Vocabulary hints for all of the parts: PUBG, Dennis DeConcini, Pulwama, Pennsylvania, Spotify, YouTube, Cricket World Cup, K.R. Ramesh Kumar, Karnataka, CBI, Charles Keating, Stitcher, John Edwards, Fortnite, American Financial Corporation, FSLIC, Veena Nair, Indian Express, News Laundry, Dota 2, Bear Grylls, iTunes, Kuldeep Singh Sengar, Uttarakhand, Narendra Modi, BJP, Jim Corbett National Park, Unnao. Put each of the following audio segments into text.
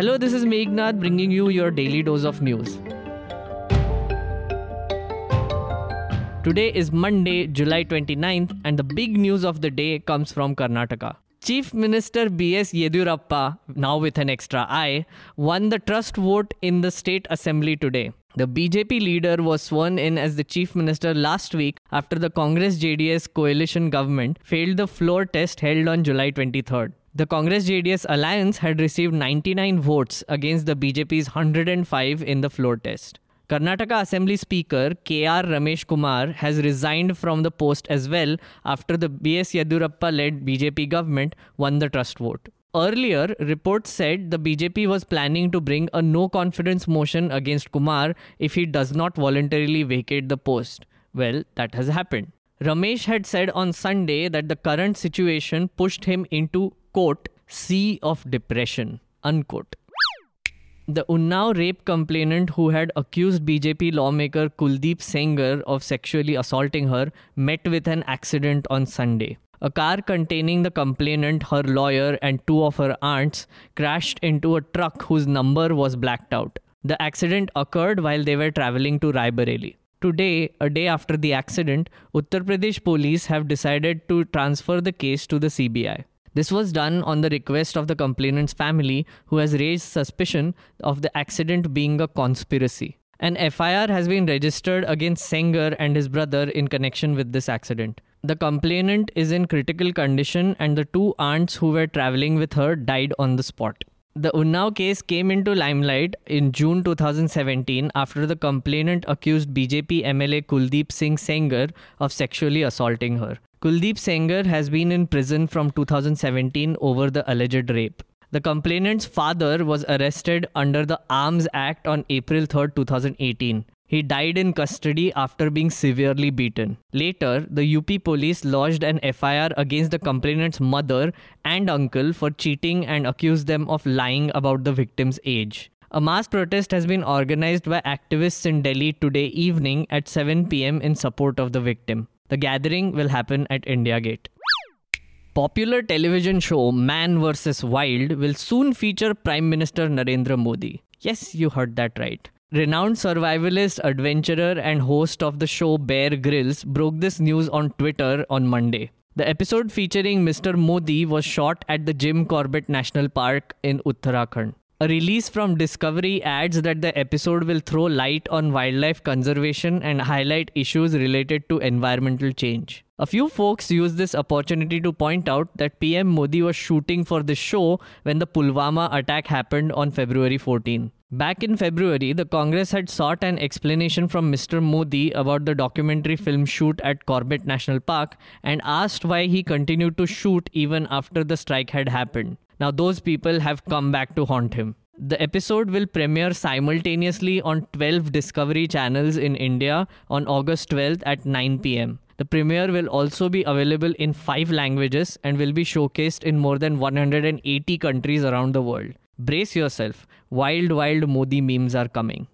Hello, this is Meghnad bringing you your daily dose of news. Today is Monday, July 29th, and the big news of the day comes from Karnataka. Chief Minister BS Yediyurappa, now with an extra I, won the trust vote in the state assembly today. The BJP leader was sworn in as the chief minister last week after the Congress-JDS coalition government failed the floor test held on July 23rd. The Congress-JDS alliance had received 99 votes against the BJP's 105 in the floor test. Karnataka Assembly Speaker K.R. Ramesh Kumar has resigned from the post as well after the B.S. Yediyurappa-led BJP government won the trust vote. Earlier, reports said the BJP was planning to bring a no-confidence motion against Kumar if he does not voluntarily vacate the post. Well, that has happened. Ramesh had said on Sunday that the current situation pushed him into, quote, sea of depression, unquote. The Unnao rape complainant who had accused BJP lawmaker Kuldeep Sengar of sexually assaulting her met with an accident on Sunday. A car containing the complainant, her lawyer, and two of her aunts crashed into a truck whose number was blacked out. The accident occurred while they were travelling to Raebareli. Today, a day after the accident, Uttar Pradesh police have decided to transfer the case to the CBI. This was done on the request of the complainant's family, who has raised suspicion of the accident being a conspiracy. An FIR has been registered against Sengar and his brother in connection with this accident. The complainant is in critical condition and the two aunts who were travelling with her died on the spot. The Unnao case came into limelight in June 2017 after the complainant accused BJP MLA Kuldeep Singh Sengar of sexually assaulting her. Kuldeep Sengar has been in prison from 2017 over the alleged rape. The complainant's father was arrested under the Arms Act on April 3, 2018. He died in custody after being severely beaten. Later, the UP police lodged an FIR against the complainant's mother and uncle for cheating and accused them of lying about the victim's age. A mass protest has been organized by activists in Delhi today evening at 7 p.m. in support of the victim. The gathering will happen at India Gate. Popular television show Man vs. Wild will soon feature Prime Minister Narendra Modi. Yes, you heard that right. Renowned survivalist, adventurer and host of the show Bear Grylls broke this news on Twitter on Monday. The episode featuring Mr. Modi was shot at the Jim Corbett National Park in Uttarakhand. A release from Discovery adds that the episode will throw light on wildlife conservation and highlight issues related to environmental change. A few folks used this opportunity to point out that PM Modi was shooting for the show when the Pulwama attack happened on February 14. Back in February, the Congress had sought an explanation from Mr. Modi about the documentary film shoot at Corbett National Park and asked why he continued to shoot even after the strike had happened. Now those people have come back to haunt him. The episode will premiere simultaneously on 12 Discovery channels in India on August 12th at 9 p.m. The premiere will also be available in 5 languages and will be showcased in more than 180 countries around the world. Brace yourself, wild, wild Modi memes are coming.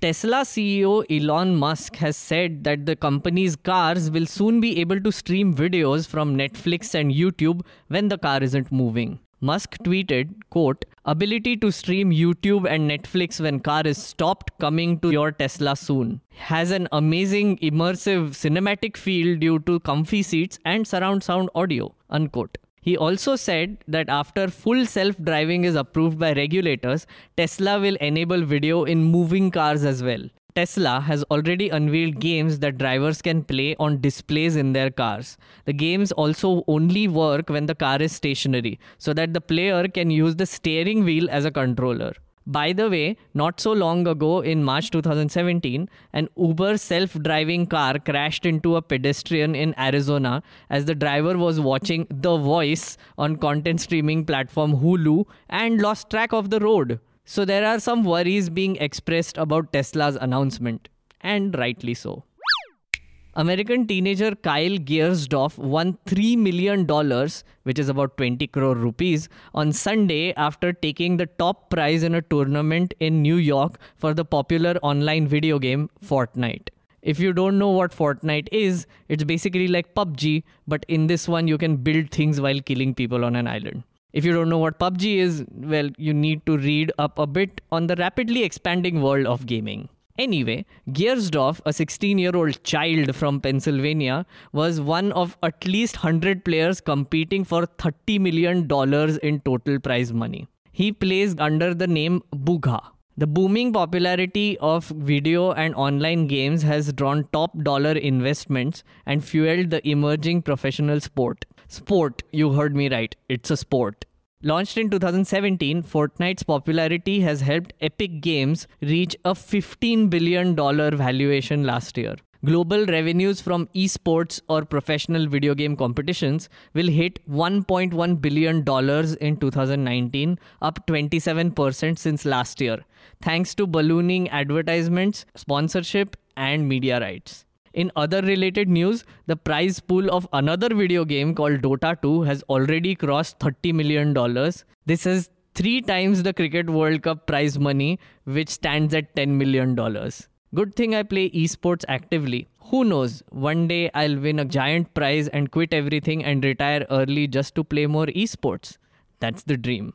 Tesla CEO Elon Musk has said that the company's cars will soon be able to stream videos from Netflix and YouTube when the car isn't moving. Musk tweeted, quote, "Ability to stream YouTube and Netflix when car is stopped coming to your Tesla soon. Has an amazing immersive cinematic feel due to comfy seats and surround sound audio," unquote. He also said that after full self-driving is approved by regulators, Tesla will enable video in moving cars as well. Tesla has already unveiled games that drivers can play on displays in their cars. The games also only work when the car is stationary, so that the player can use the steering wheel as a controller. By the way, not so long ago in March 2017, an Uber self-driving car crashed into a pedestrian in Arizona as the driver was watching The Voice on content streaming platform Hulu and lost track of the road. So there are some worries being expressed about Tesla's announcement. And rightly so. American teenager Kyle Giersdorf won $3 million, which is about 20 crore rupees, on Sunday after taking the top prize in a tournament in New York for the popular online video game Fortnite. If you don't know what Fortnite is, it's basically like PUBG, but in this one you can build things while killing people on an island. If you don't know what PUBG is, well, you need to read up a bit on the rapidly expanding world of gaming. Anyway, Giersdorf, a 16-year-old child from Pennsylvania, was one of at least 100 players competing for $30 million in total prize money. He plays under the name Bugha. The booming popularity of video and online games has drawn top-dollar investments and fueled the emerging professional sport. Sport, you heard me right, it's a sport. Launched in 2017, Fortnite's popularity has helped Epic Games reach a $15 billion valuation last year. Global revenues from esports or professional video game competitions will hit $1.1 billion in 2019, up 27% since last year, thanks to ballooning advertisements, sponsorship, and media rights. In other related news, the prize pool of another video game called Dota 2 has already crossed $30 million. This is 3 times the Cricket World Cup prize money, which stands at $10 million. Good thing I play esports actively. Who knows, one day I'll win a giant prize and quit everything and retire early just to play more esports. That's the dream.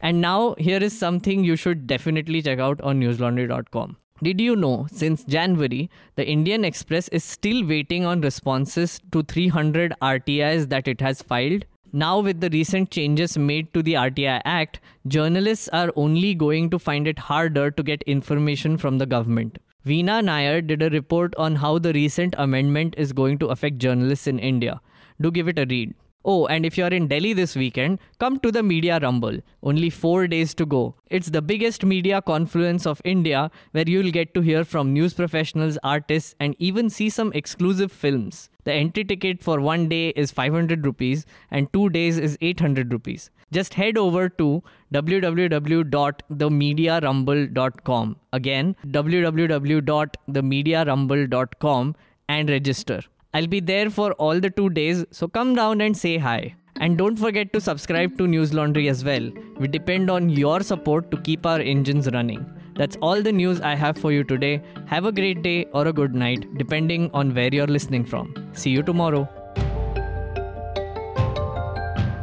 And now, here is something you should definitely check out on newslaundry.com. Did you know, since January, the Indian Express is still waiting on responses to 300 RTIs that it has filed? Now, with the recent changes made to the RTI Act, journalists are only going to find it harder to get information from the government. Veena Nair did a report on how the recent amendment is going to affect journalists in India. Do give it a read. Oh, and if you're in Delhi this weekend, come to the Media Rumble. Only 4 days to go. It's the biggest media confluence of India, where you'll get to hear from news professionals, artists, and even see some exclusive films. The entry ticket for 1 day is 500 rupees and 2 days is 800 rupees. Just head over to www.themediarumble.com. Again, www.themediarumble.com and register. I'll be there for all the 2 days, so come down and say hi. And don't forget to subscribe to News Laundry as well. We depend on your support to keep our engines running. That's all the news I have for you today. Have a great day or a good night, depending on where you're listening from. See you tomorrow.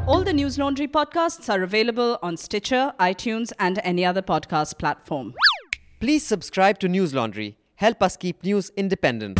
All the News Laundry podcasts are available on Stitcher, iTunes, and any other podcast platform. Please subscribe to News Laundry. Help us keep news independent.